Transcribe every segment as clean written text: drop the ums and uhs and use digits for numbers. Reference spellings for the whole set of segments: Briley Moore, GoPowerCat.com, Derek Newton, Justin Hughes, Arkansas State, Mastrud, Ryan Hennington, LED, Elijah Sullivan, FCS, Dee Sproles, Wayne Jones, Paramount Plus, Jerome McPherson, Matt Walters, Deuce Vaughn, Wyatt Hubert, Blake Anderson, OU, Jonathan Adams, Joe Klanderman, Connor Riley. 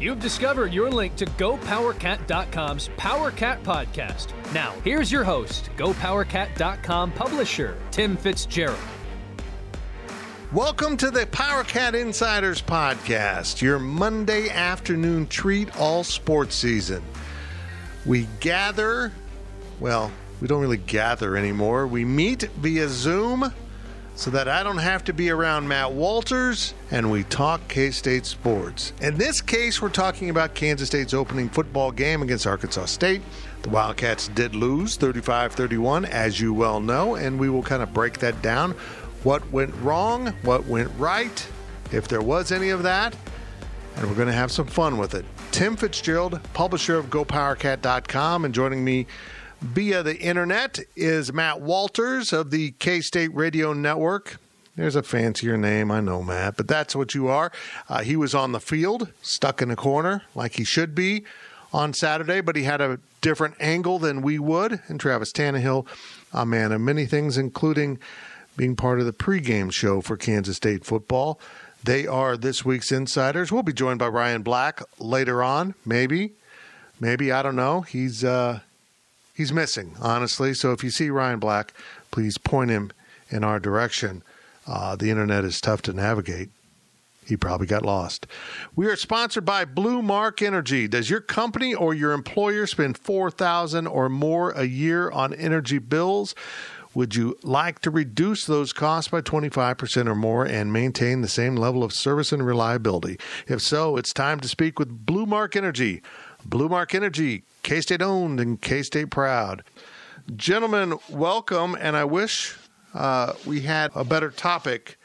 You've discovered your link to GoPowerCat.com's PowerCat podcast. Now, here's your host, GoPowerCat.com publisher, Tim Fitzgerald. Welcome to the PowerCat Insiders podcast, your Monday afternoon treat all sports season. We gather, well, we don't really gather anymore. We meet via Zoom so that I don't have to be around Matt Walters, and we talk K-State sports. In this case, we're talking about Kansas State's opening football game against Arkansas State. The Wildcats did lose 35-31, as you well know, and we will kind of break that down. What went wrong, what went right, if there was any of that, and we're going to have some fun with it. Tim Fitzgerald, publisher of GoPowerCat.com, and joining me via the internet is Matt Walters of the K-State Radio Network. There's a fancier name, I know, Matt, but that's what you are. He was on the field, stuck in a corner like he should be on Saturday, but he had a different angle than we would. And Travis Tannehill, a man of many things, including being part of the pregame show for Kansas State football. They are this week's insiders. We'll be joined by Ryan Black later on, maybe, I don't know. He's missing, honestly. So if you see Ryan Black, please point him in our direction. The internet is tough to navigate. He probably got lost. We are sponsored by Blue Mark Energy. Does your company or your employer spend $4,000 or more a year on energy bills? Would you like to reduce those costs by 25% or more and maintain the same level of service and reliability? If so, it's time to speak with Blue Mark Energy. Blue Mark Energy, K-State owned and K-State proud. Gentlemen, welcome, and I wish we had a better topic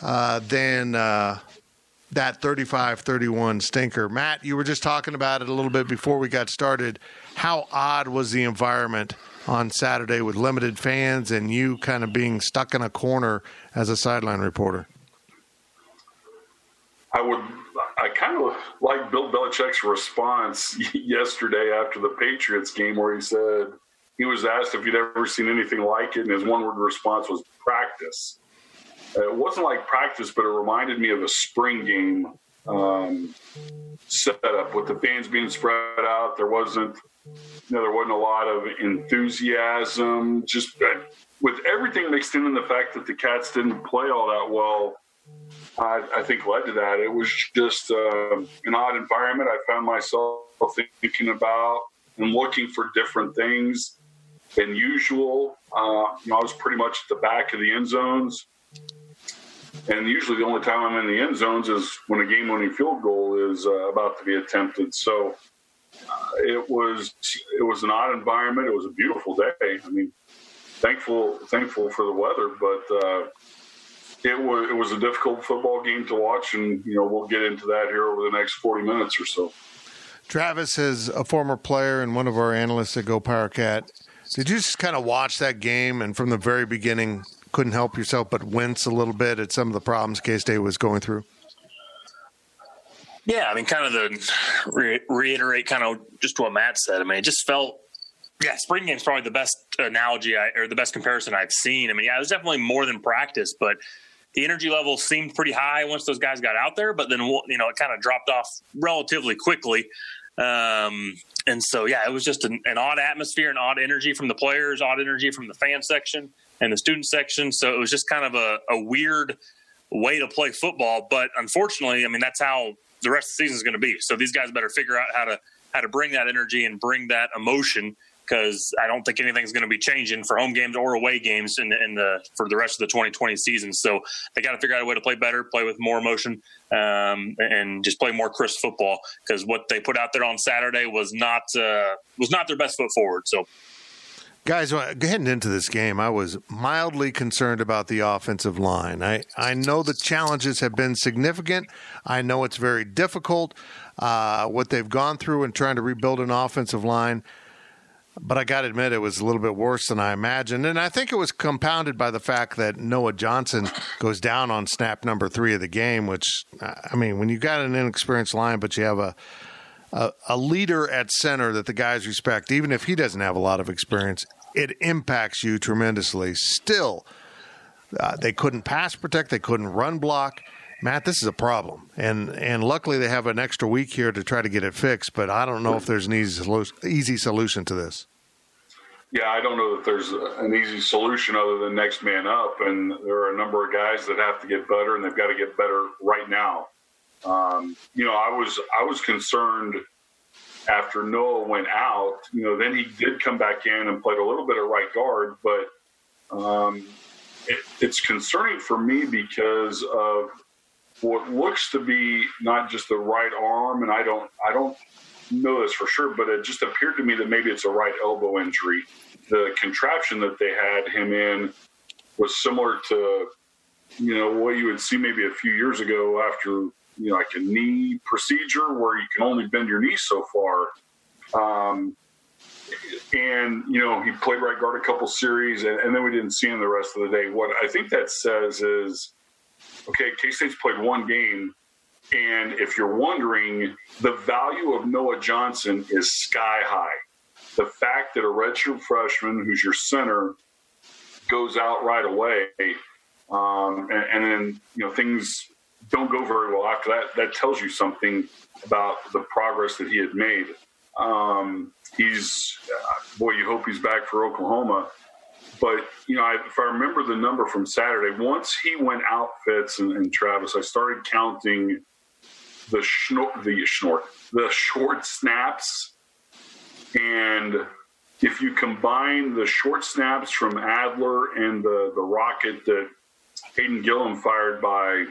than that 35-31 stinker. Matt, you were just talking about it a little bit before we got started. How odd was the environment on Saturday with limited fans and you kind of being stuck in a corner as a sideline reporter? I kind of like Bill Belichick's response yesterday after the Patriots game, where he said he was asked if he'd ever seen anything like it, and his one-word response was practice. It wasn't like practice, but it reminded me of a spring game setup with the fans being spread out. There wasn't a lot of enthusiasm. Just with everything mixed in and the fact that the Cats didn't play all that well, I think led to that. It was just an odd environment. I found myself thinking about and looking for different things than usual. I was pretty much at the back of the end zones. And usually the only time I'm in the end zones is when a game-winning field goal is about to be attempted. So it was an odd environment. It was a beautiful day. I mean, thankful for the weather, but It was a difficult football game to watch, and we'll get into that here over the next 40 minutes or so. Travis is a former player and one of our analysts at Go PowerCat. Did you just kind of watch that game and from the very beginning couldn't help yourself but wince a little bit at some of the problems K-State was going through? Yeah, I mean, kind of the reiterate kind of just what Matt said. I mean, it just felt spring game's probably the best analogy or the best comparison I've seen. I mean, it was definitely more than practice, but the energy level seemed pretty high once those guys got out there, but then, it kind of dropped off relatively quickly. And so, it was just an odd atmosphere, an odd energy from the players, odd energy from the fan section and the student section. So it was just kind of a weird way to play football. But unfortunately, I mean, that's how the rest of the season is going to be. So these guys better figure out how to how to bring that energy and bring that emotion, because I don't think anything's going to be changing for home games or away games for the rest of the 2020 season. So they got to figure out a way to play better, play with more emotion, and just play more crisp football, because what they put out there on Saturday was not their best foot forward. So, guys, heading into this game, I was mildly concerned about the offensive line. I know the challenges have been significant. I know it's very difficult, what they've gone through in trying to rebuild an offensive line. But I got to admit, it was a little bit worse than I imagined. And I think it was compounded by the fact that Noah Johnson goes down on snap number 3 of the game, which, I mean, when you got an inexperienced line, but you have a leader at center that the guys respect, even if he doesn't have a lot of experience, it impacts you tremendously. Still, they couldn't pass protect. They couldn't run block. Matt, this is a problem. And luckily they have an extra week here to try to get it fixed, but I don't know if there's an easy solution to this. Yeah, I don't know that there's an easy solution other than next man up. And there are a number of guys that have to get better, and they've got to get better right now. I was concerned after Noah went out. You know, then he did come back in and played a little bit of right guard, but it's concerning for me because of what looks to be not just the right arm, and I don't know this for sure, but it just appeared to me that maybe it's a right elbow injury. The contraption that they had him in was similar to, you know, what you would see maybe a few years ago after, you know, like a knee procedure where you can only bend your knee so far. And, you know, he played right guard a couple series, and then we didn't see him the rest of the day. What I think that says is, okay, K-State's played one game, and if you're wondering, the value of Noah Johnson is sky high. The fact that a redshirt freshman who's your center goes out right away, and then, you know, things – don't go very well after that. That tells you something about the progress that he had made. You hope he's back for Oklahoma. But, you know, if I remember the number from Saturday, once he went out, Fitz and Travis, I started counting the short snaps. And if you combine the short snaps from Adler and the rocket that Hayden Gillum fired by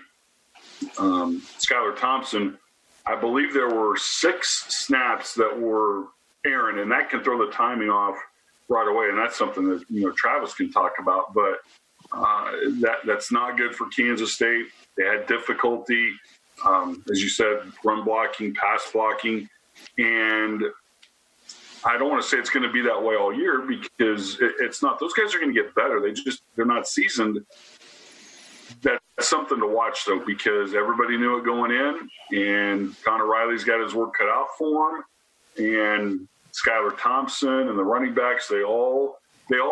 Skyler Thompson, I believe there were 6 snaps that were Aaron, and that can throw the timing off right away. And that's something that, you know, Travis can talk about, but that's not good for Kansas State. They had difficulty, as you said, run blocking, pass blocking. And I don't want to say it's going to be that way all year, because it's not. Those guys are going to get better. They're not seasoned. That's something to watch, though, because everybody knew it going in, and Connor Riley's got his work cut out for him, and Skyler Thompson and the running backs, they all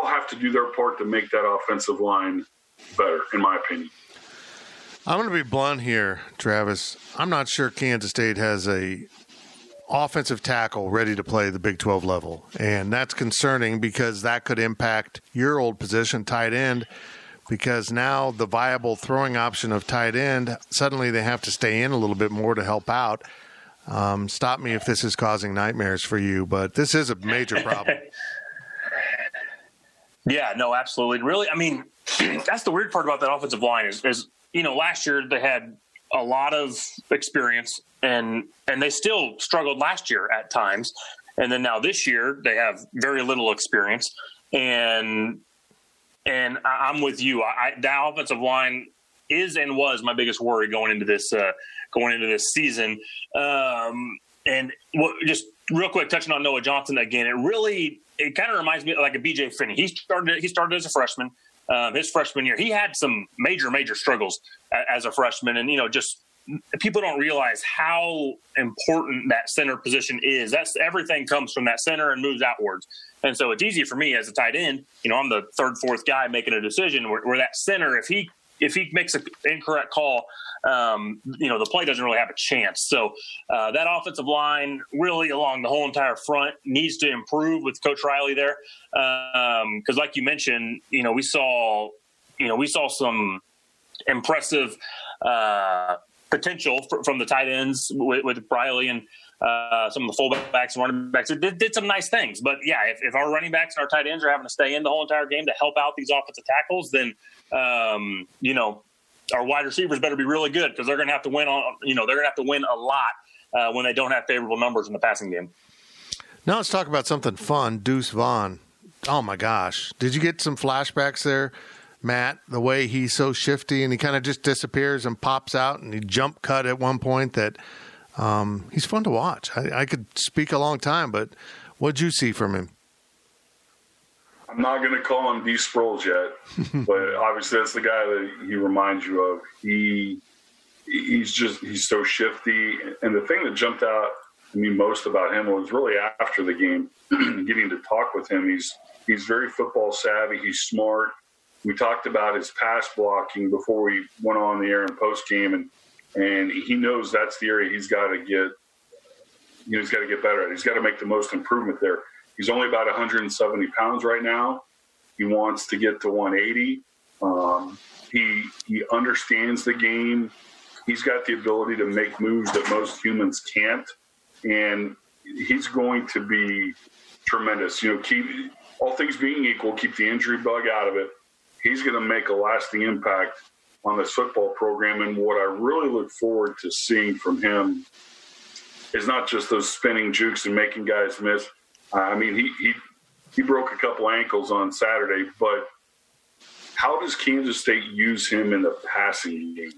have to do their part to make that offensive line better, in my opinion. I'm going to be blunt here, Travis. I'm not sure Kansas State has a offensive tackle ready to play the Big 12 level, and that's concerning because that could impact your old position, tight end, because now the viable throwing option of tight end, suddenly they have to stay in a little bit more to help out. Stop me if this is causing nightmares for you, but this is a major problem. Yeah, no, absolutely. Really, I mean, that's the weird part about that offensive line is, you know, last year they had a lot of experience, and they still struggled last year at times. And then now this year they have very little experience, and I'm with you. That offensive line is and was my biggest worry going into this season. Just real quick, touching on Noah Johnson again, it kind of reminds me of like a BJ Finney. He started as a freshman. His freshman year, he had some major struggles as a freshman, and you know, just people don't realize how important that center position is. That's everything comes from that center and moves outwards. And so it's easy for me as a tight end, you know, I'm the 3rd, 4th guy making a decision where that center, if he makes an incorrect call, you know, the play doesn't really have a chance. So that offensive line really along the whole entire front needs to improve with Coach Riley there. Cause like you mentioned, you know, we saw some impressive, potential from the tight ends with Briley and some of the fullbacks and running backs did some nice things. But, yeah, if our running backs and our tight ends are having to stay in the whole entire game to help out these offensive tackles, then, you know, our wide receivers better be really good because they're going to have to win on, you know, they're going to have to win a lot when they don't have favorable numbers in the passing game. Now let's talk about something fun. Deuce Vaughn. Oh, my gosh. Did you get some flashbacks there, Matt, the way he's so shifty and he kind of just disappears and pops out and he jump cut at one point that he's fun to watch. I could speak a long time, but what'd you see from him? I'm not going to call him Dee Sproles yet, but obviously that's the guy that he reminds you of. He's so shifty. And the thing that jumped out to me most about him was really after the game, getting to talk with him. He's very football savvy. He's smart. We talked about his pass blocking before we went on the air in post game, and he knows that's the area he's got to get. You know, he's got to get better at. He's got to make the most improvement there. He's only about 170 pounds right now. He wants to get to 180. He understands the game. He's got the ability to make moves that most humans can't, and he's going to be tremendous. You know, keep all things being equal, keep the injury bug out of it. He's going to make a lasting impact on this football program. And what I really look forward to seeing from him is not just those spinning jukes and making guys miss. I mean, he broke a couple ankles on Saturday, but how does Kansas State use him in the passing game?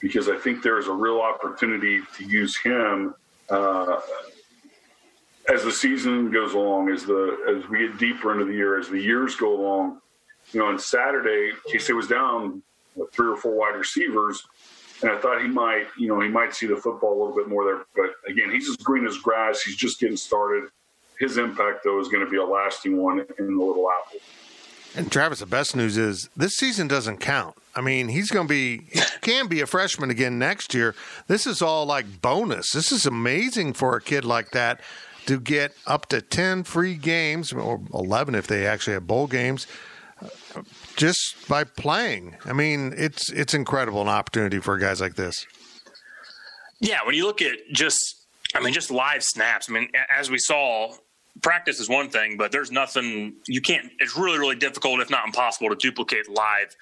Because I think there is a real opportunity to use him as the season goes along, as we get deeper into the year, as the years go along. You know, on Saturday, K-State was down with 3 or 4 wide receivers, and I thought he might see the football a little bit more there. But, again, he's as green as grass. He's just getting started. His impact, though, is going to be a lasting one in the Little Apple. And, Travis, the best news is this season doesn't count. I mean, he can be a freshman again next year. This is all like bonus. This is amazing for a kid like that to get up to 10 free games, or 11 if they actually have bowl games, just by playing. I mean, it's incredible, an opportunity for guys like this. Yeah, when you look at just live snaps, I mean, as we saw, practice is one thing, but there's nothing you can't. It's really, really difficult, if not impossible, to duplicate live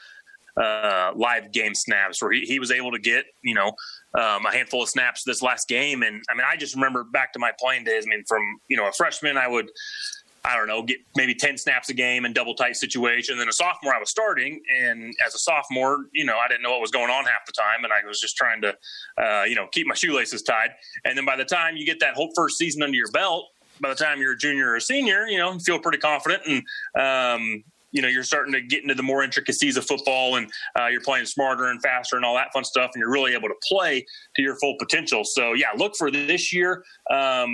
game snaps where he was able to get, you know, a handful of snaps this last game. And I mean, I just remember back to my playing days. I mean, from, you know, a freshman, I would get maybe 10 snaps a game in double tight situation. Then a sophomore, I was starting, and as a sophomore, you know, I didn't know what was going on half the time, and I was just trying to, you know, keep my shoelaces tied. And then by the time you get that whole first season under your belt, by the time you're a junior or a senior, you know, you feel pretty confident, and you know, you're starting to get into the more intricacies of football, and you're playing smarter and faster and all that fun stuff, and you're really able to play to your full potential. So yeah, look for this year.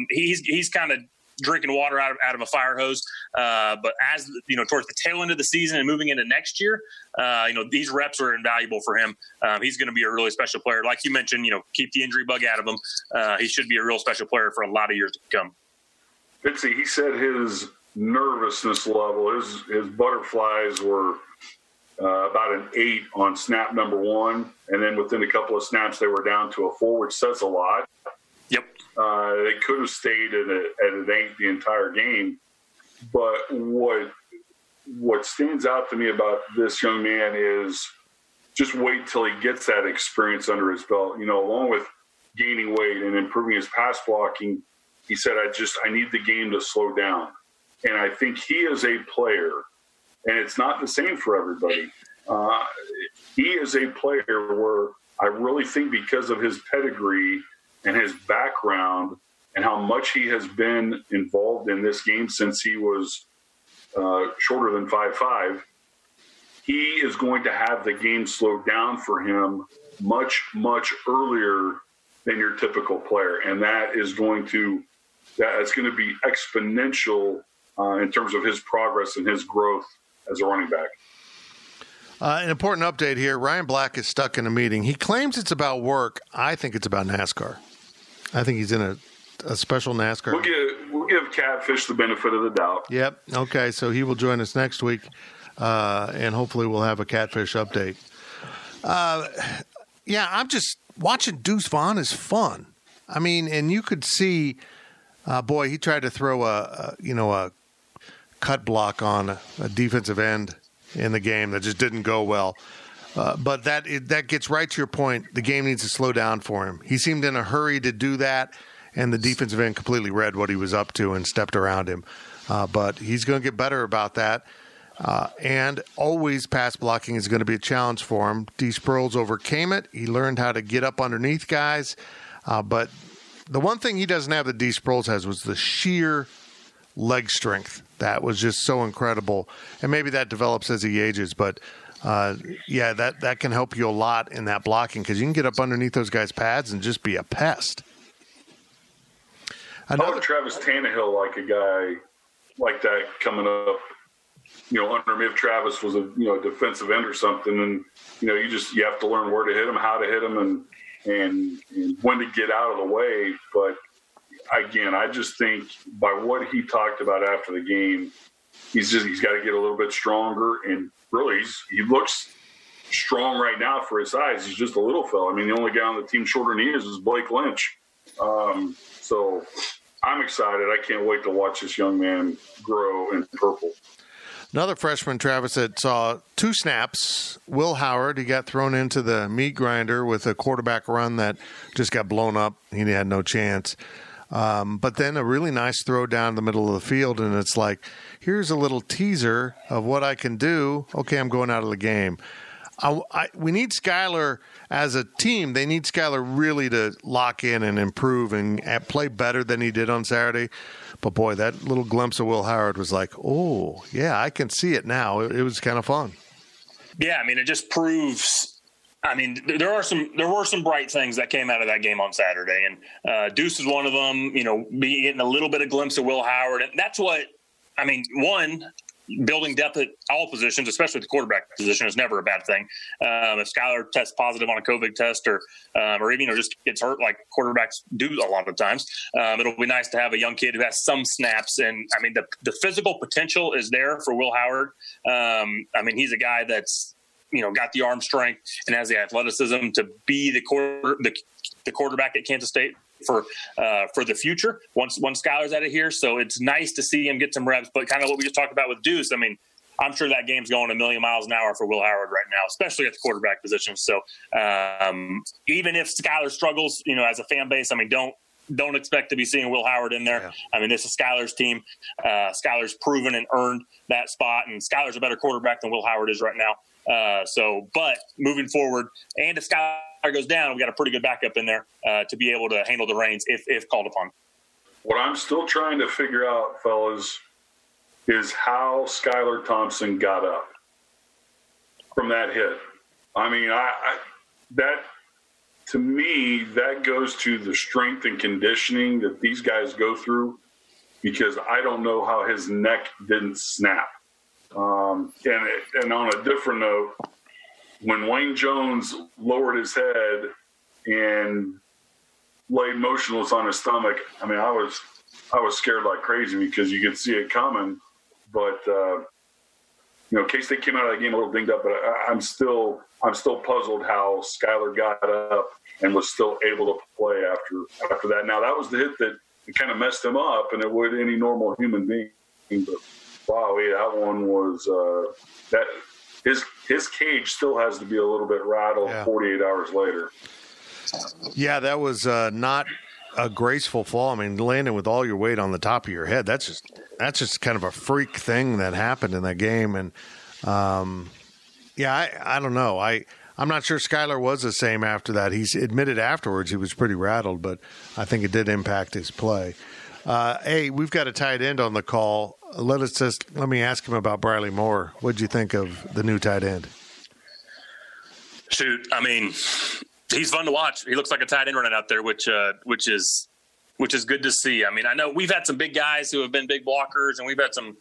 He's kind of drinking water out of a fire hose. But as you know, towards the tail end of the season and moving into next year, you know, these reps are invaluable for him. He's going to be a really special player. Like you mentioned, you know, keep the injury bug out of him. He should be a real special player for a lot of years to come. Fitzy, he said his nervousness level, his butterflies were about an 8 on snap number 1. And then within a couple of snaps, they were down to a 4, which says a lot. Yep. They could have stayed at an 8 the entire game. But what stands out to me about this young man is just wait till he gets that experience under his belt. You know, along with gaining weight and improving his pass blocking, he said, I need the game to slow down. And I think he is a player, and it's not the same for everybody. He is a player where I really think because of his pedigree and his background and how much he has been involved in this game since he was shorter than 5'5", he is going to have the game slowed down for him much, much earlier than your typical player. And that's going to be exponential in terms of his progress and his growth as a running back. An important update here. Ryan Black is stuck in a meeting. He claims it's about work. I think it's about NASCAR. I think he's in a special NASCAR. We'll give Catfish the benefit of the doubt. Yep. Okay. So he will join us next week, and hopefully we'll have a Catfish update. Yeah, I'm just watching Deuce Vaughn is fun. I mean, and you could see, boy, he tried to throw a cut block on a defensive end in the game that just didn't go well. But that gets right to your point. The game needs to slow down for him. He seemed in a hurry to do that, and the defensive end completely read what he was up to and stepped around him. But he's going to get better about that. And always pass blocking is going to be a challenge for him. Dee Sproles overcame it. He learned how to get up underneath guys. But the one thing he doesn't have that Dee Sproles has was the sheer leg strength. That was just so incredible. And maybe that develops as he ages. But, yeah, that can help you a lot in that blocking because you can get up underneath those guys' pads and just be a pest. I like Travis Tannehill, like a guy like that coming up. You know, under me, if Travis was a defensive end or something, and you have to learn where to hit him, how to hit him, and when to get out of the way. But again, I just think by what he talked about after the game, he's got to get a little bit stronger. And really, he looks strong right now for his size. He's just a little fella. I mean, the only guy on the team shorter than he is Blake Lynch. So I'm excited. I can't wait to watch this young man grow in purple. Another freshman, Travis, that saw two snaps, Will Howard. He got thrown into the meat grinder with a quarterback run that just got blown up. He had no chance. But then a really nice throw down the middle of the field, and it's like, here's a little teaser of what I can do. Okay, I'm going out of the game. We need Skyler as a team. They need Skyler really to lock in and improve and play better than he did on Saturday. But, boy, that little glimpse of Will Howard was like, oh, yeah, I can see it now. It was kind of fun. Yeah, I mean, it just proves – I mean, there were some bright things that came out of that game on Saturday. And Deuce is one of them, getting a little bit of glimpse of Will Howard. And that's what – I mean, one – building depth at all positions, especially the quarterback position, is never a bad thing. If Skyler tests positive on a COVID test or even just gets hurt like quarterbacks do a lot of times, it'll be nice to have a young kid who has some snaps. And, I mean, the physical potential is there for Will Howard. I mean, he's a guy that's, got the arm strength and has the athleticism to be the quarterback at Kansas State for the future once Skyler's out of here. So it's nice to see him get some reps, but kind of what we just talked about with Deuce, I mean, I'm sure that game's going a million miles an hour for Will Howard right now, especially at the quarterback position. So even if Skyler struggles, as a fan base, I mean, don't expect to be seeing Will Howard in there. Yeah. I mean, this is Skyler's team. Skyler's proven and earned that spot, and Skyler's a better quarterback than Will Howard is right now. But moving forward, and if Skyler goes down, we've got a pretty good backup in there to be able to handle the reins if called upon. What I'm still trying to figure out, fellas, is how Skyler Thompson got up from that hit. I mean, that to me, that goes to the strength and conditioning that these guys go through, because I don't know how his neck didn't snap. And on a different note, when Wayne Jones lowered his head and lay motionless on his stomach, I mean, I was scared like crazy because you could see it coming. But K-State came out of that game a little dinged up, but I'm still puzzled how Skyler got up and was still able to play after that. Now, that was the hit that kind of messed him up, and it would any normal human being. But wow, yeah, that one was that. His cage still has to be a little bit rattled 48 hours later. Yeah, that was not a graceful fall. I mean, landing with all your weight on the top of your head, that's just kind of a freak thing that happened in that game. And, I don't know. I'm not sure Skyler was the same after that. He's admitted afterwards he was pretty rattled, but I think it did impact his play. Hey, we've got a tight end on the call. Let me ask him about Briley Moore. What'd you think of the new tight end? Shoot, I mean, he's fun to watch. He looks like a tight end running out there, which is good to see. I mean, I know we've had some big guys who have been big blockers, and we've had some,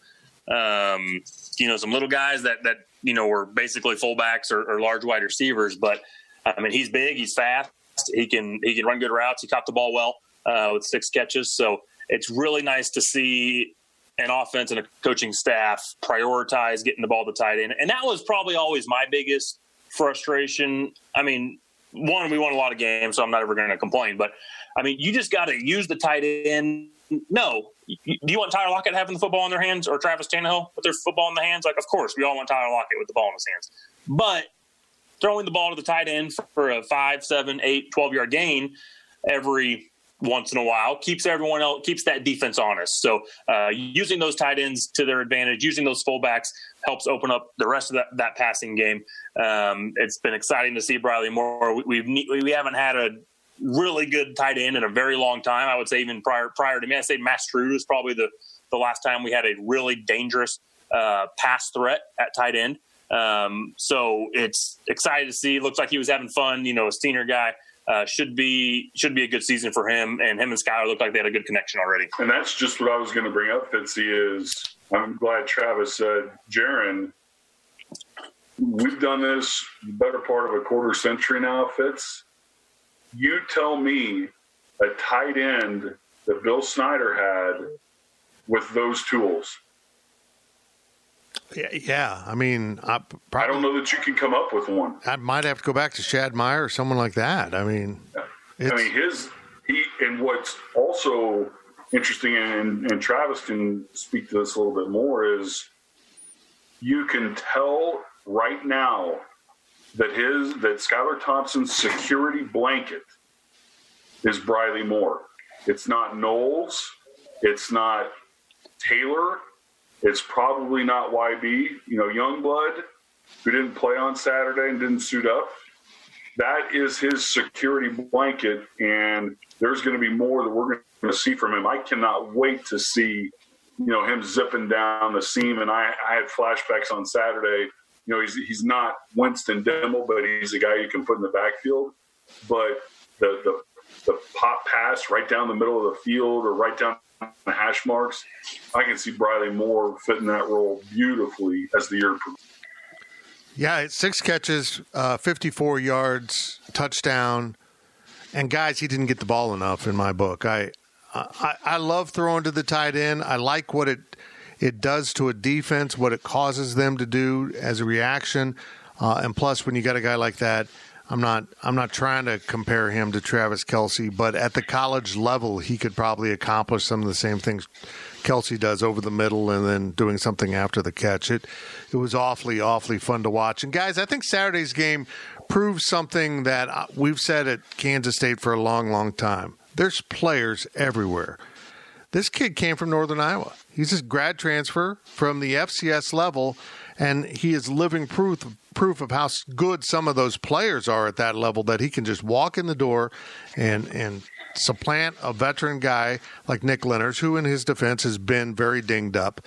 some little guys that were basically fullbacks or large wide receivers. But I mean, he's big, he's fast, he can run good routes. He caught the ball well with 6 catches, so it's really nice to see an offense and a coaching staff prioritize getting the ball to tight end. And that was probably always my biggest frustration. I mean, one, we won a lot of games, so I'm not ever going to complain. But, I mean, you just got to use the tight end. No. Do you want Tyler Lockett having the football in their hands or Travis Tannehill with their football in the hands? Like, of course, we all want Tyler Lockett with the ball in his hands. But throwing the ball to the tight end for a 5, 7, 8, 12-yard gain every once in a while keeps everyone else, keeps that defense honest. So using those tight ends to their advantage, using those fullbacks helps open up the rest of that passing game. It's been exciting to see Briley Moore. We haven't had a really good tight end in a very long time. I would say even prior to me, I'd say Mastrud was probably the last time we had a really dangerous pass threat at tight end. So it's exciting to see. Looks like he was having fun, you know, a senior guy. Should be a good season for him, and him and Skyler looked like they had a good connection already. And that's just what I was going to bring up, Fitzy, is I'm glad Travis said, Jaron, we've done this the better part of a quarter century now, Fitz. You tell me a tight end that Bill Snyder had with those tools. Yeah, I mean, I don't know that you can come up with one. I might have to go back to Chad Meyer or someone like that. I mean, and what's also interesting, and Travis can speak to this a little bit more, is you can tell right now that Skyler Thompson's security blanket is Briley Moore. It's not Knowles. It's not Taylor. It's probably not YB, you know, Youngblood, who didn't play on Saturday and didn't suit up. That is his security blanket, and there's going to be more that we're going to see from him. I cannot wait to see, you know, him zipping down the seam. And I had flashbacks on Saturday. You know, he's not Winston Demmel, but he's a guy you can put in the backfield. But the pop pass right down the middle of the field or right down the hash marks, I can see Briley Moore fitting that role beautifully as the year progresses. Yeah, it's 6 catches, 54 yards, touchdown. And, guys, he didn't get the ball enough in my book. I love throwing to the tight end. I like what it does to a defense, what it causes them to do as a reaction. And plus, when you got a guy like that, I'm not trying to compare him to Travis Kelsey, but at the college level, he could probably accomplish some of the same things Kelsey does over the middle and then doing something after the catch. It was awfully, awfully fun to watch. And, guys, I think Saturday's game proves something that we've said at Kansas State for a long, long time. There's players everywhere. This kid came from Northern Iowa. He's a grad transfer from the FCS level, and he is living proof of how good some of those players are at that level, that he can just walk in the door and supplant a veteran guy like Nick Lenners, who in his defense has been very dinged up.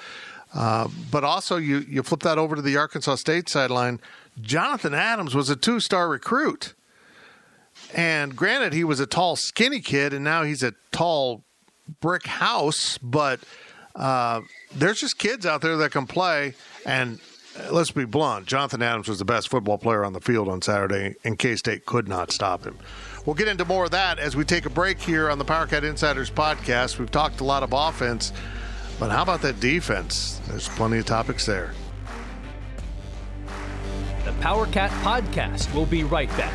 But also you flip that over to the Arkansas State sideline. Jonathan Adams was a 2-star recruit. And granted, he was a tall, skinny kid, and now he's a tall brick house. But there's just kids out there that can play, and let's be blunt. Jonathan Adams was the best football player on the field on Saturday, and K-State could not stop him. We'll get into more of that as we take a break here on the PowerCat Insiders podcast. We've talked a lot of offense, but how about that defense? There's plenty of topics there. The PowerCat podcast will be right back.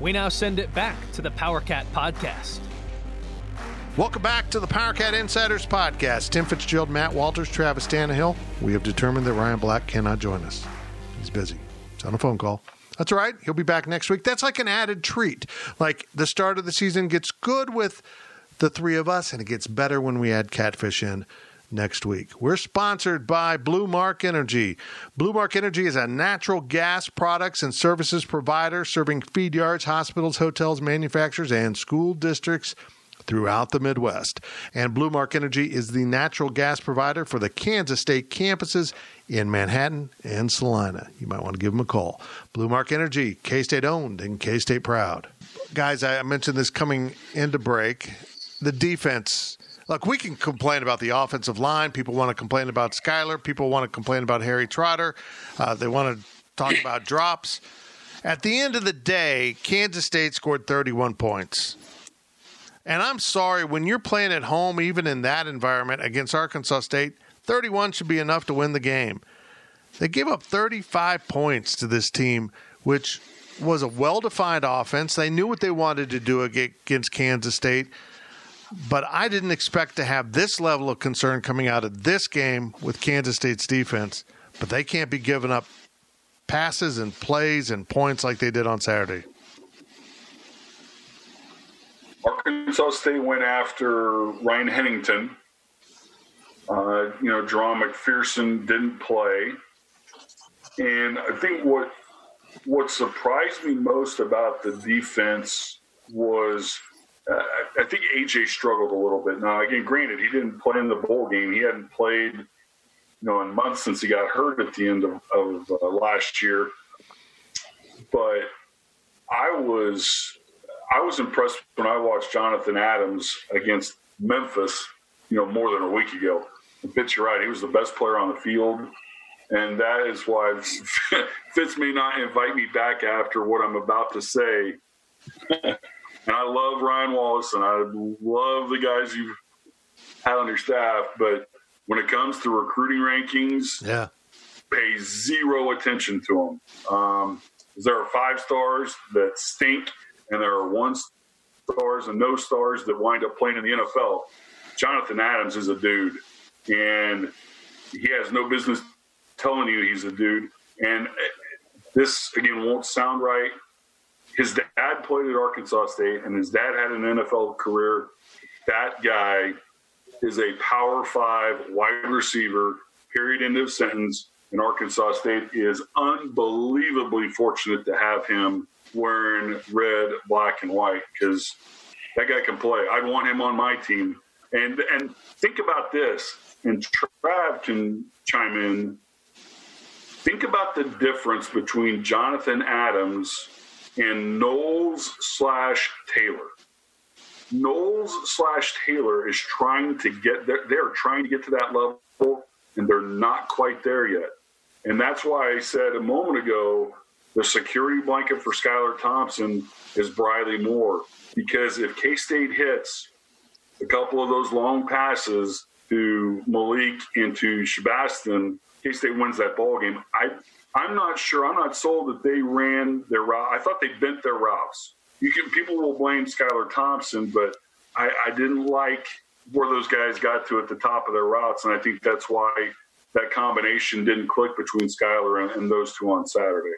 We now send it back to the PowerCat Podcast. Welcome back to the PowerCat Insiders Podcast. Tim Fitzgerald, Matt Walters, Travis Tannehill. We have determined that Ryan Black cannot join us. He's busy. He's on a phone call. That's all right. He'll be back next week. That's like an added treat. Like the start of the season gets good with the three of us, and it gets better when we add Catfish in next week. We're sponsored by Blue Mark Energy. Blue Mark Energy is a natural gas products and services provider serving feed yards, hospitals, hotels, manufacturers, and school districts throughout the Midwest. And Blue Mark Energy is the natural gas provider for the Kansas State campuses in Manhattan and Salina. You might want to give them a call. Blue Mark Energy, K-State owned and K-State proud. Guys, I mentioned this coming into break. The defense. Look, we can complain about the offensive line. People want to complain about Skyler. People want to complain about Harry Trotter. They want to talk about drops. At the end of the day, Kansas State scored 31 points. And I'm sorry, when you're playing at home, even in that environment against Arkansas State, 31 should be enough to win the game. They give up 35 points to this team, which was a well-defined offense. They knew what they wanted to do against Kansas State. But I didn't expect to have this level of concern coming out of this game with Kansas State's defense. But they can't be giving up passes and plays and points like they did on Saturday. Arkansas State went after Ryan Hennington. Jerome McPherson didn't play. And I think what surprised me most about the defense was – I think AJ struggled a little bit. Now, again, granted, he didn't play in the bowl game. He hadn't played, in months since he got hurt at the end of last year. But I was impressed when I watched Jonathan Adams against Memphis, more than a week ago. Fitz, you're right. He was the best player on the field. And that is why Fitz may not invite me back after what I'm about to say. And I love Ryan Wallace, and I love the guys you've had on your staff. But when it comes to recruiting rankings, pay zero attention to them. There are 5 stars that stink, and there are 1 stars and no stars that wind up playing in the NFL. Jonathan Adams is a dude, and he has no business telling you he's a dude. And this, again, won't sound right. His dad played at Arkansas State, and his dad had an NFL career. That guy is a Power 5 wide receiver, period, end of sentence. And Arkansas State is unbelievably fortunate to have him wearing red, black, and white, because that guy can play. I'd want him on my team. And think about this, and Trav can chime in. Think about the difference between Jonathan Adams and Knowles/Taylor. Knowles/Taylor is trying to get there. They're trying to get to that level, and they're not quite there yet. And that's why I said a moment ago, the security blanket for Skyler Thompson is Briley Moore. Because if K-State hits a couple of those long passes to Malik and to Shabaston, K-State wins that ballgame. I'm not sure. I'm not sold that they ran their route. I thought they bent their routes. People will blame Skylar Thompson, but I didn't like where those guys got to at the top of their routes, and I think that's why that combination didn't click between Skylar and those two on Saturday.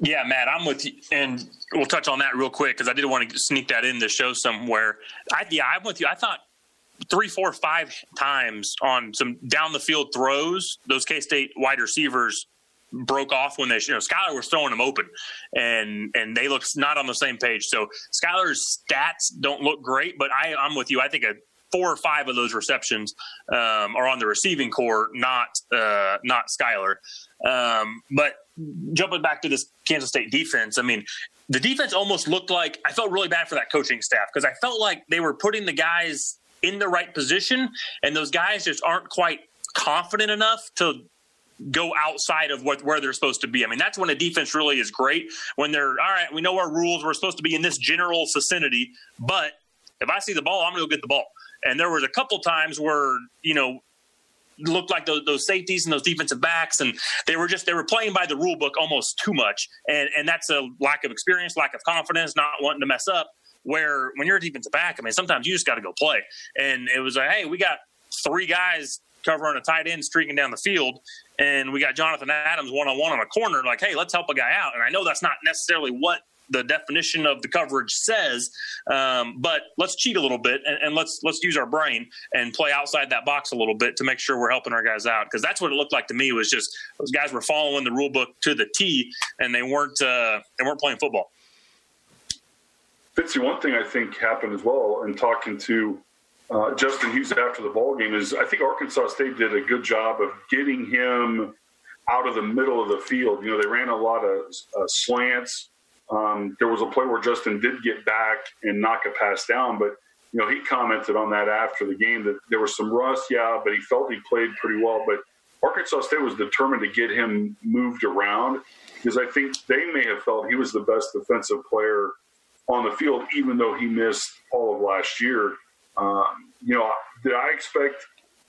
Yeah, Matt, I'm with you, and we'll touch on that real quick because I didn't want to sneak that in the show somewhere. I'm with you. I thought 3, 4, 5 times on some down the field throws, those K-State wide receivers broke off when they, Skyler was throwing them open, and they looked not on the same page. So Skyler's stats don't look great, but I'm with you. I think a four or five of those receptions are on the receiving core, not Skyler. But jumping back to this Kansas State defense, I mean, the defense almost looked like – I felt really bad for that coaching staff because I felt like they were putting the guys in the right position, and those guys just aren't quite confident enough to – go outside of where they're supposed to be. I mean, that's when a defense really is great, when they're, all right, we know our rules, we're supposed to be in this general vicinity, but if I see the ball, I'm going to go get the ball. And there was a couple times where, you know, looked like those safeties and those defensive backs, and they were playing by the rule book almost too much. And that's a lack of experience, lack of confidence, not wanting to mess up, where when you're a defensive back, I mean, sometimes you just got to go play. And it was like, hey, we got three guys covering a tight end streaking down the field, and we got Jonathan Adams one-on-one on a corner, like, hey, let's help a guy out. And I know that's not necessarily what the definition of the coverage says, but let's cheat a little bit and let's use our brain and play outside that box a little bit to make sure we're helping our guys out, because that's what it looked like to me, was just those guys were following the rule book to the T, and they weren't playing football. Fitzy, one thing I think happened as well in talking to Justin Hughes after the ball game is I think Arkansas State did a good job of getting him out of the middle of the field. You know, they ran a lot of slants. There was a play where Justin did get back and knock a pass down, but, you know, he commented on that after the game that there was some rust, but he felt he played pretty well. But Arkansas State was determined to get him moved around, because I think they may have felt he was the best defensive player on the field, even though he missed all of last year. You know, did I expect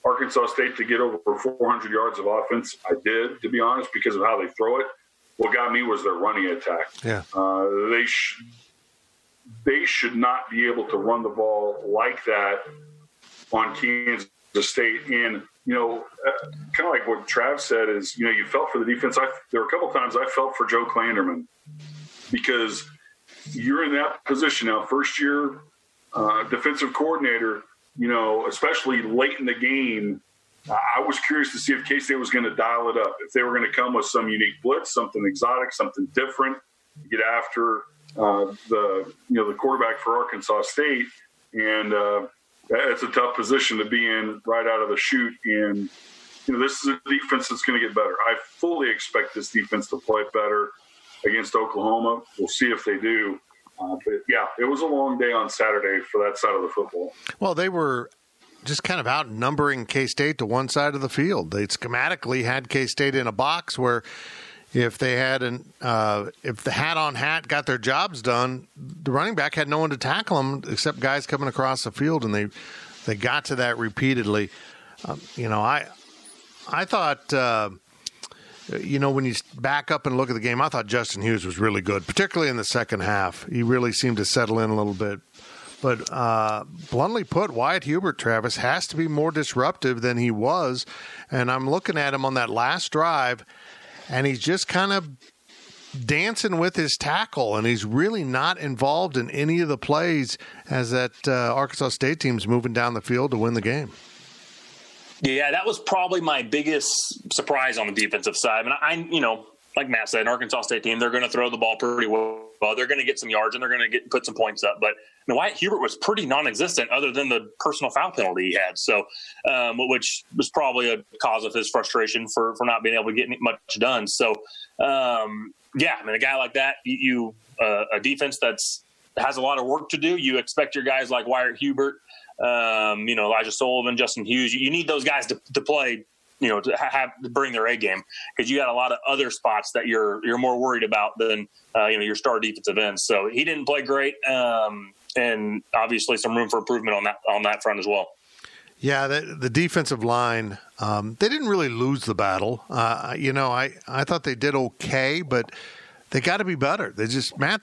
Arkansas State to get over 400 yards of offense? I did, to be honest, because of how they throw it. What got me was their running attack. They should not be able to run the ball like that on Kansas State. And, you know, kind of like what Trav said is, you know, you felt for the defense. There were a couple times I felt for Joe Klanderman, because you're in that position now, first year defensive coordinator, you know, especially late in the game. I was curious to see if K-State was going to dial it up, if they were going to come with some unique blitz, something exotic, something different, get after the quarterback for Arkansas State. And it's a tough position to be in right out of the chute. And, you know, this is a defense that's going to get better. I fully expect this defense to play better against Oklahoma. We'll see if they do. But yeah, it was a long day on Saturday for that side of the football. Well, they were just kind of outnumbering K-State to one side of the field. They schematically had K-State in a box where if they had if the hat on hat got their jobs done, the running back had no one to tackle them except guys coming across the field, and they got to that repeatedly. You know, I thought. You know, when you back up and look at the game, I thought Justin Hughes was really good, particularly in the second half. He really seemed to settle in a little bit. But bluntly put, Wyatt Hubert, Travis, has to be more disruptive than he was. And I'm looking at him on that last drive, and he's just kind of dancing with his tackle, and he's really not involved in any of the plays as that Arkansas State team's moving down the field to win the game. Yeah, that was probably my biggest surprise on the defensive side. And I, you know, like Matt said, an Arkansas State team, they're going to throw the ball pretty well. They're going to get some yards and they're going to put some points up. But you know, Wyatt Hubert was pretty non-existent other than the personal foul penalty he had. So, which was probably a cause of his frustration for not being able to get much done. So, yeah, I mean, a guy like that, a defense that's has a lot of work to do. You expect your guys like Wyatt Hubert, you know, Elijah Sullivan, Justin Hughes, you need those guys to play, you know, to bring their A game, because you got a lot of other spots that you're more worried about than, you know, your star defensive end. So he didn't play great. And obviously some room for improvement on that front as well. Yeah. The defensive line, they didn't really lose the battle. You know, I thought they did okay, but they got to be better. They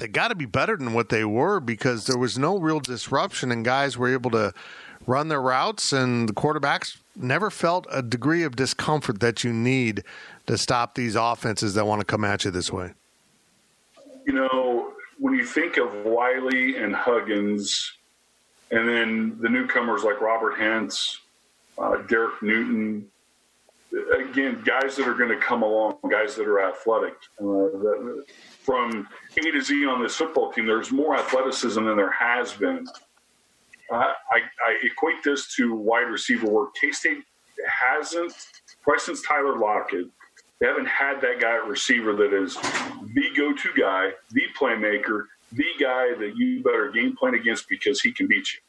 got to be better than what they were, because there was no real disruption, and guys were able to run their routes, and the quarterbacks never felt a degree of discomfort that you need to stop these offenses that want to come at you this way. You know, when you think of Wiley and Huggins, and then the newcomers like Robert Hance, Derek Newton, again, guys that are going to come along, guys that are athletic. From A to Z on this football team, there's more athleticism than there has been. I equate this to wide receiver work. K-State hasn't, right since Tyler Lockett, they haven't had that guy at receiver that is the go-to guy, the playmaker, the guy that you better game plan against because he can beat you.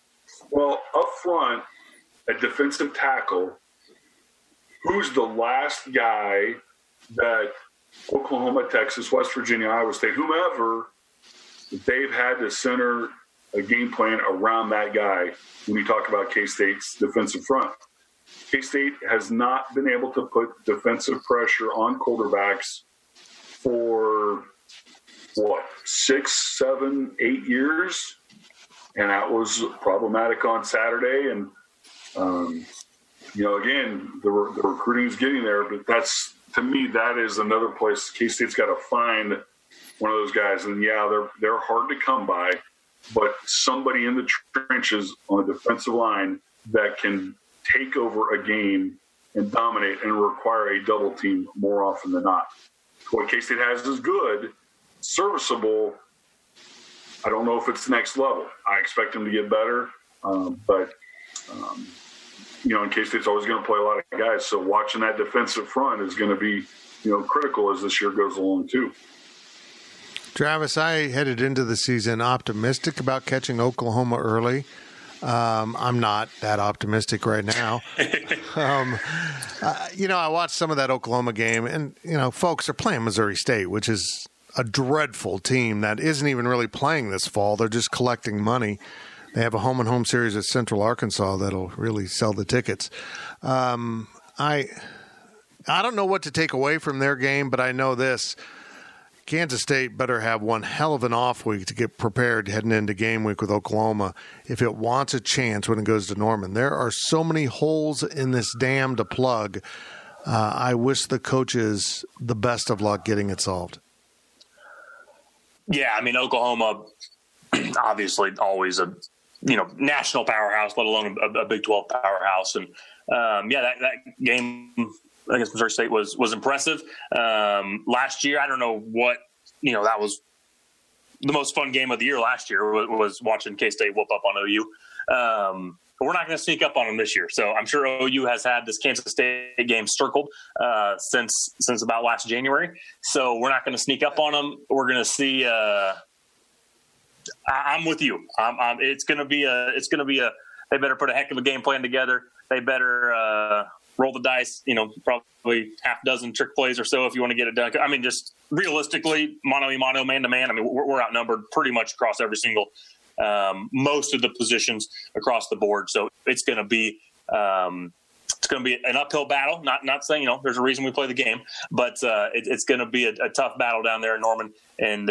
Well, up front, a defensive tackle, who's the last guy that Oklahoma, Texas, West Virginia, Iowa State, whomever, they've had to center a game plan around that guy when you talk about K-State's defensive front. K-State has not been able to put defensive pressure on quarterbacks for, 6, 7, 8 years? And that was problematic on Saturday. And, again, the recruiting is getting there, but that's, to me, that is another place K-State's got to find one of those guys. And, yeah, they're hard to come by, but somebody in the trenches on the defensive line that can take over a game and dominate and require a double team more often than not. What K-State has is good, serviceable. I don't know if it's the next level. I expect them to get better, and K-State's always going to play a lot of guys, so watching that defensive front is going to be, critical as this year goes along too. Travis, I headed into the season optimistic about catching Oklahoma early. I'm not that optimistic right now. I watched some of that Oklahoma game, and, folks are playing Missouri State, which is a dreadful team that isn't even really playing this fall. They're just collecting money. They have a home-and-home series at Central Arkansas that'll really sell the tickets. I don't know what to take away from their game, but I know this. Kansas State better have one hell of an off week to get prepared heading into game week with Oklahoma if it wants a chance when it goes to Norman. There are so many holes in this dam to plug. I wish the coaches the best of luck getting it solved. Yeah, I mean, Oklahoma, obviously always a national powerhouse, let alone a Big 12 powerhouse. And, that game – I guess Missouri State was impressive last year. I don't know what that was the most fun game of the year last year was watching K-State whoop up on OU. But we're not going to sneak up on them this year. So I'm sure OU has had this Kansas State game circled since about last January. So we're not going to sneak up on them. We're going to see. I'm with you. It's going to be a. They better put a heck of a game plan together. They better. Roll the dice, probably half dozen trick plays or so if you want to get it done. I mean, just realistically, mano-a-mano, man-to-man, I mean, we're outnumbered pretty much across every single most of the positions across the board. So it's going to be an uphill battle. Not saying, there's a reason we play the game, but it's going to be a tough battle down there in Norman, and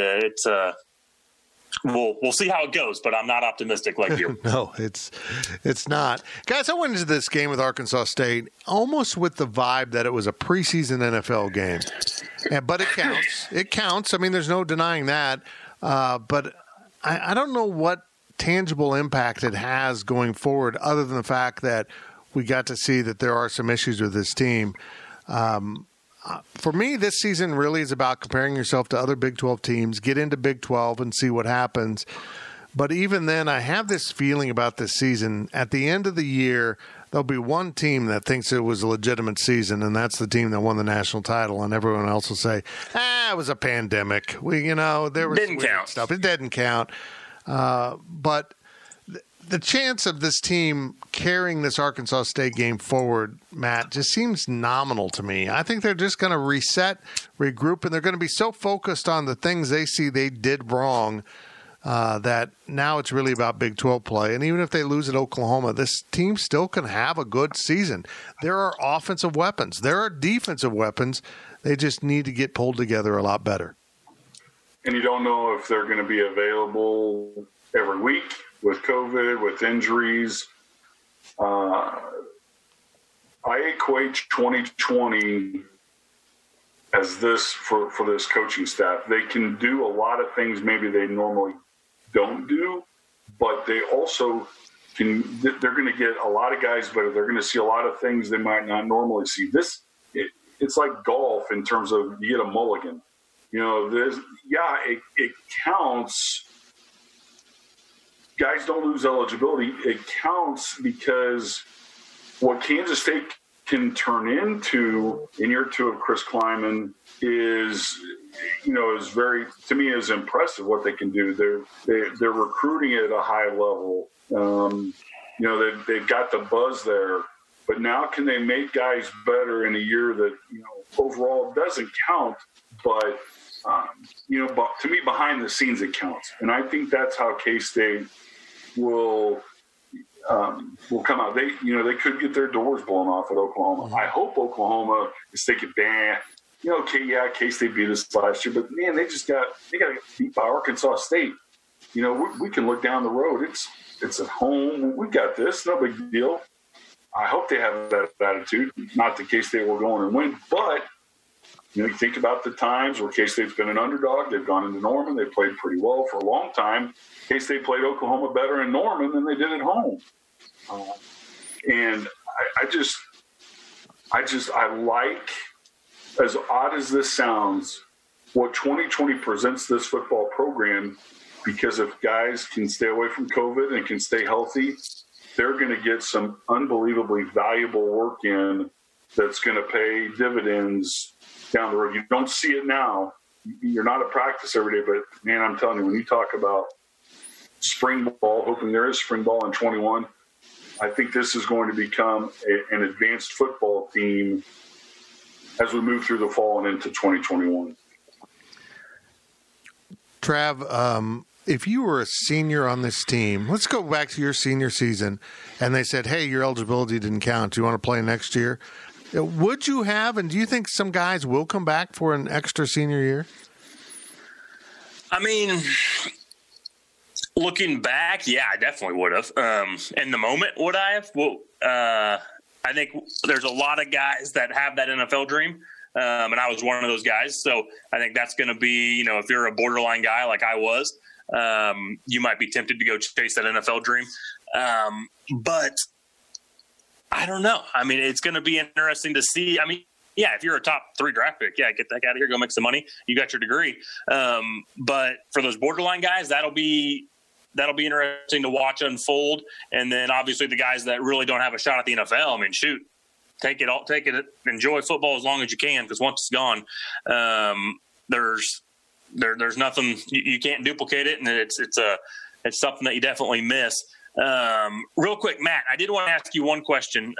we'll see how it goes, but I'm not optimistic like you. No, it's not. Guys, I went into this game with Arkansas State almost with the vibe that it was a preseason NFL game. But it counts. It counts. I mean, there's no denying that. But I don't know what tangible impact it has going forward other than the fact that we got to see that there are some issues with this team. For me, this season really is about comparing yourself to other Big 12 teams, get into Big 12 and see what happens. But even then, I have this feeling about this season. At the end of the year, there'll be one team that thinks it was a legitimate season, and that's the team that won the national title. And everyone else will say, it was a pandemic. There was didn't count. Stuff. It didn't count. But the chance of this team carrying this Arkansas State game forward, Matt, just seems nominal to me. I think they're just going to reset, regroup, and they're going to be so focused on the things they see they did wrong that now it's really about Big 12 play. And even if they lose at Oklahoma, this team still can have a good season. There are offensive weapons. There are defensive weapons. They just need to get pulled together a lot better. And you don't know if they're going to be available every week. With COVID, with injuries, I equate 2020 as this for this coaching staff. They can do a lot of things maybe they normally don't do, but they also can. They're going to get a lot of guys better. They're going to see a lot of things they might not normally see. It's like golf in terms of you get a mulligan. It counts. guys don't lose eligibility. It counts because what Kansas State can turn into in year two of Chris Kleiman is, you know, is very, to me, is impressive what they can do. They're recruiting at a high level. You know, they've got the buzz there, but now can they make guys better in a year that, you know, overall doesn't count, but, you know, but to me, behind the scenes, it counts. And I think that's how K-State will come out. They, you know, they could get their doors blown off at Oklahoma. Mm-hmm. I hope Oklahoma is thinking, you know, K-State beat us last year, but man, they got beat by Arkansas State. You know, we can look down the road. It's at home. We got this. No big deal. I hope they have that attitude. Not that K-State will go in and win, but you know, you think about the times where K-State's been an underdog. They've gone into Norman. They played pretty well for a long time. K-State played Oklahoma better in Norman than they did at home. And I like, as odd as this sounds, what 2020 presents this football program, because if guys can stay away from COVID and can stay healthy, they're going to get some unbelievably valuable work in that's going to pay dividends down the road. You don't see it now. You're not at practice every day, but, man, I'm telling you, when you talk about spring ball, hoping there is spring ball in 21, I think this is going to become an advanced football team as we move through the fall and into 2021. Trav, if you were a senior on this team, let's go back to your senior season, and they said, hey, your eligibility didn't count. Do you want to play next year? Would you have, and do you think some guys will come back for an extra senior year? I mean, looking back, yeah, I definitely would have. In the moment, would I have? Well, I think there's a lot of guys that have that NFL dream. And I was one of those guys. So I think that's going to be, you know, if you're a borderline guy like I was, you might be tempted to go chase that NFL dream. But I don't know. I mean, it's going to be interesting to see. I mean, yeah, if you're a top 3 draft pick, yeah, get the heck out of here, go make some money. You got your degree. But for those borderline guys, that'll be interesting to watch unfold. And then obviously the guys that really don't have a shot at the NFL, I mean, shoot, take it, enjoy football as long as you can, because once it's gone, there's nothing you can't duplicate it, and it's something that you definitely miss. Real quick, Matt, I did want to ask you one question.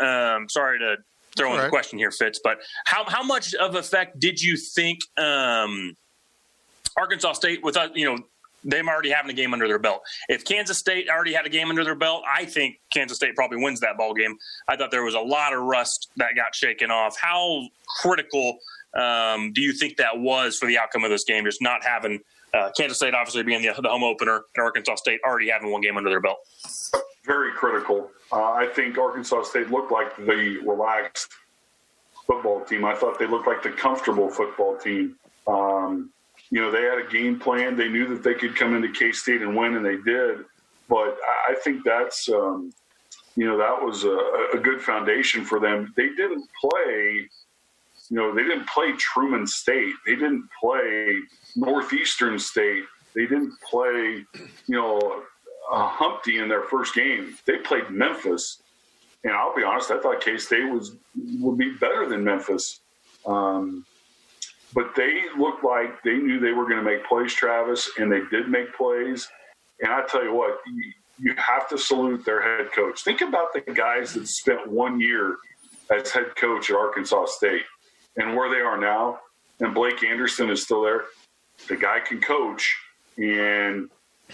Sorry to throw in the question here, Fitz, but how much of effect did you think Arkansas State, with you know, them already having a game under their belt? If Kansas State already had a game under their belt, I think Kansas State probably wins that ball game. I thought there was a lot of rust that got shaken off. How critical do you think that was for the outcome of this game, just not having Kansas State obviously being the home opener and Arkansas State already having one game under their belt? Very critical. I think Arkansas State looked like the relaxed football team. I thought they looked like the comfortable football team. You know, they had a game plan. They knew that they could come into K-State and win, and they did. But I think that's, you know, that was a good foundation for them. They didn't play, you know, they didn't play Truman State. They didn't play Northeastern State. They didn't play, you know, Humpty in their first game. They played Memphis. And I'll be honest, I thought K-State would be better than Memphis. But they looked like they knew they were going to make plays, Travis, and they did make plays. And I tell you what, you have to salute their head coach. Think about the guys that spent 1 year as head coach at Arkansas State and where they are now. And Blake Anderson is still there. The guy can coach, and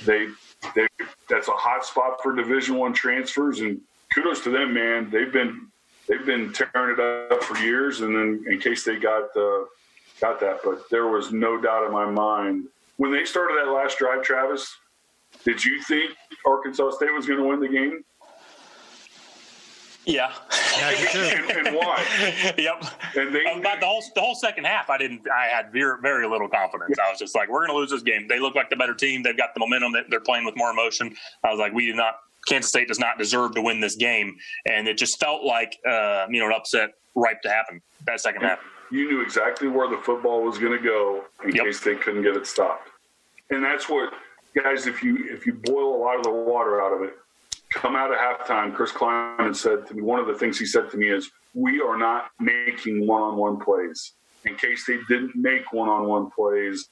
that's a hot spot for Division I transfers. And kudos to them, man. They've been tearing it up for years, and then in case they got that, but there was no doubt in my mind when they started that last drive. Travis, did you think Arkansas State was going to win the game? Yeah, and why? Yep. And about the whole second half, I had very little confidence. Yeah. I was just like, we're going to lose this game. They look like the better team. They've got the momentum. They're playing with more emotion. I was like, Kansas State does not deserve to win this game, and it just felt like you know, an upset ripe to happen that second half. You knew exactly where the football was going to go in case they couldn't get it stopped. And that's what – guys, if you boil a lot of the water out of it, come out at halftime, Chris Kleiman said to me, one of the things he said to me is, we are not making one-on-one plays. And K-State didn't make one-on-one plays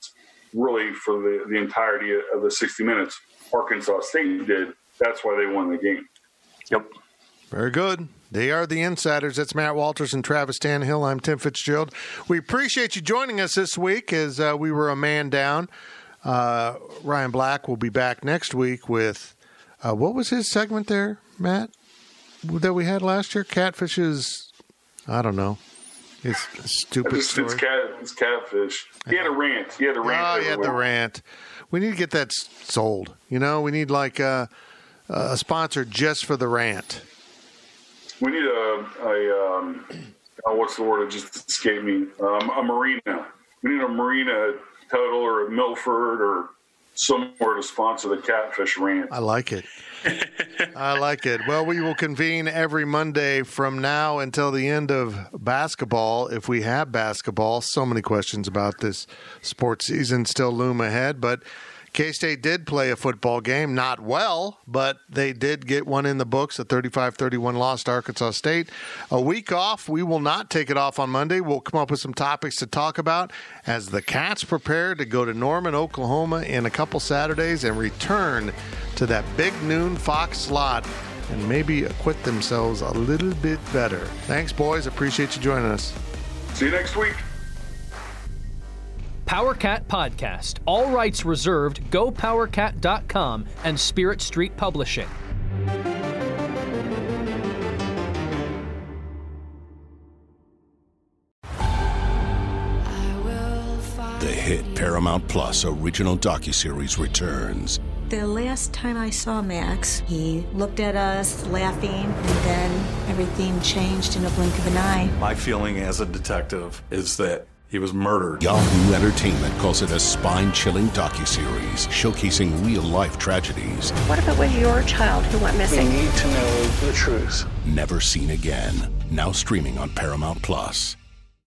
really for the entirety of the 60 minutes. Arkansas State did. That's why they won the game. Yep. Very good. They are the insiders. That's Matt Walters and Travis Tannehill. I'm Tim Fitzgerald. We appreciate you joining us this week as we were a man down. Ryan Black will be back next week with what was his segment there, Matt, that we had last year? Catfish's, I don't know. It's stupid. It's catfish. He had a rant. Oh, he had the rant. We need to get that sold. You know, we need like a sponsor just for the rant. We need a what's the word? It just escaped me. A marina. We need a marina at Tuttle or at Milford or somewhere to sponsor the catfish rant. I like it. I like it. Well, we will convene every Monday from now until the end of basketball, if we have basketball. So many questions about this sports season still loom ahead, but K-State did play a football game, not well, but they did get one in the books, a 35-31 loss to Arkansas State. A week off. We will not take it off on Monday. We'll come up with some topics to talk about as the Cats prepare to go to Norman, Oklahoma in a couple Saturdays and return to that big noon Fox slot and maybe acquit themselves a little bit better. Thanks, boys. Appreciate you joining us. See you next week. PowerCat Podcast. All rights reserved. GoPowerCat.com and Spirit Street Publishing. The hit Paramount Plus original docuseries returns. The last time I saw Max, he looked at us laughing, and then everything changed in a blink of an eye. My feeling as a detective is that he was murdered. Yahoo Entertainment calls it a spine-chilling docuseries showcasing real-life tragedies. What if it was your child who went missing? We need to know the truth. Never Seen Again. Now streaming on Paramount Plus.